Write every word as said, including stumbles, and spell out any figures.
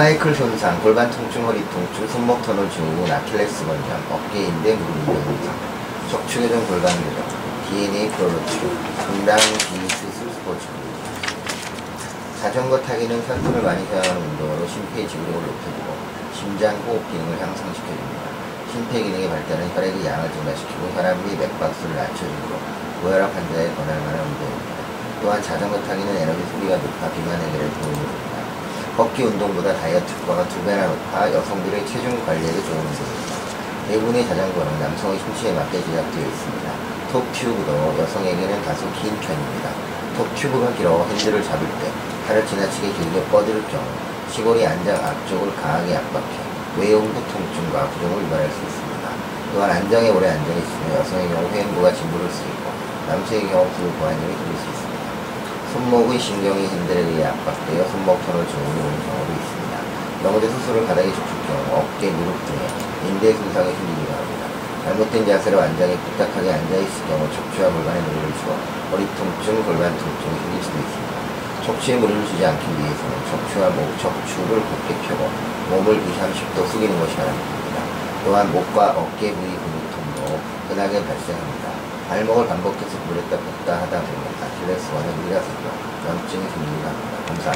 싸이클 손상, 골반 통증, 허리 통증, 손목 터널 증후군, 아킬레스 건전, 어깨 인대 무릎 인대 손상, 척추 교정 골반 교정, 디엔에이 프로로치, 분당 비수술 스포츠. 자전거 타기는 산소를 많이 사용하는 운동으로 심폐의 지구력을 높여주고 심장 호흡 기능을 향상시켜줍니다. 심폐 기능의 발달은 혈액의 양을 증가시키고 혈압의 맥박수를 낮춰주므로 고혈압 환자에 권할 만한 운동입니다. 또한 자전거 타기는 에너지 소비가 높아 비만 해결에 도움을 줍니다. 걷기 운동보다 다이어트 효과가 두 배나 높아 여성들의 체중 관리에도 좋은 운동입니다. 대부분의 자전거는 남성의 심취에 맞게 제작되어 있습니다. 톱 튜브도 여성에게는 다소 긴 편입니다. 톱 튜브가 길어 핸들을 잡을 때 팔을 지나치게 길게 뻗을 경우 시골이 안장 앞쪽을 강하게 압박해 외용부 통증과 부종을 유발할 수 있습니다. 또한 안장에 오래 앉아 있으면 여성의 경우 회음부가 짓무를 수 있고 남성의 경우 부부 보완율이 줄을 수 있습니다. 손목의 신경이 힘들에 의해 압박되어 손목 터널 증후군이 오는 경우도 있습니다. 영대 수술을 바닥에 접촉 경우 어깨, 무릎 등에 인대 손상이 생기기도 합니다. 잘못된 자세로 안장에 부탁하게 앉아있을 경우 척추와 골반에 무리를 주어 허리 통증, 골반 통증이 생길 수도 있습니다. 척추에 무리를 주지 않기 위해서는 척추와 목, 척추를 곧게 펴고 몸을 이삼십 도 숙이는 것이 바람직합니다. 또한 목과 어깨 부위 근육통도 흔하게 발생합니다. 발목을 반복해서 물에 다 붓다 하다 보면 아킬레스건의 무리가 생겨 염증이 생기기도 합니다. 감사합니다.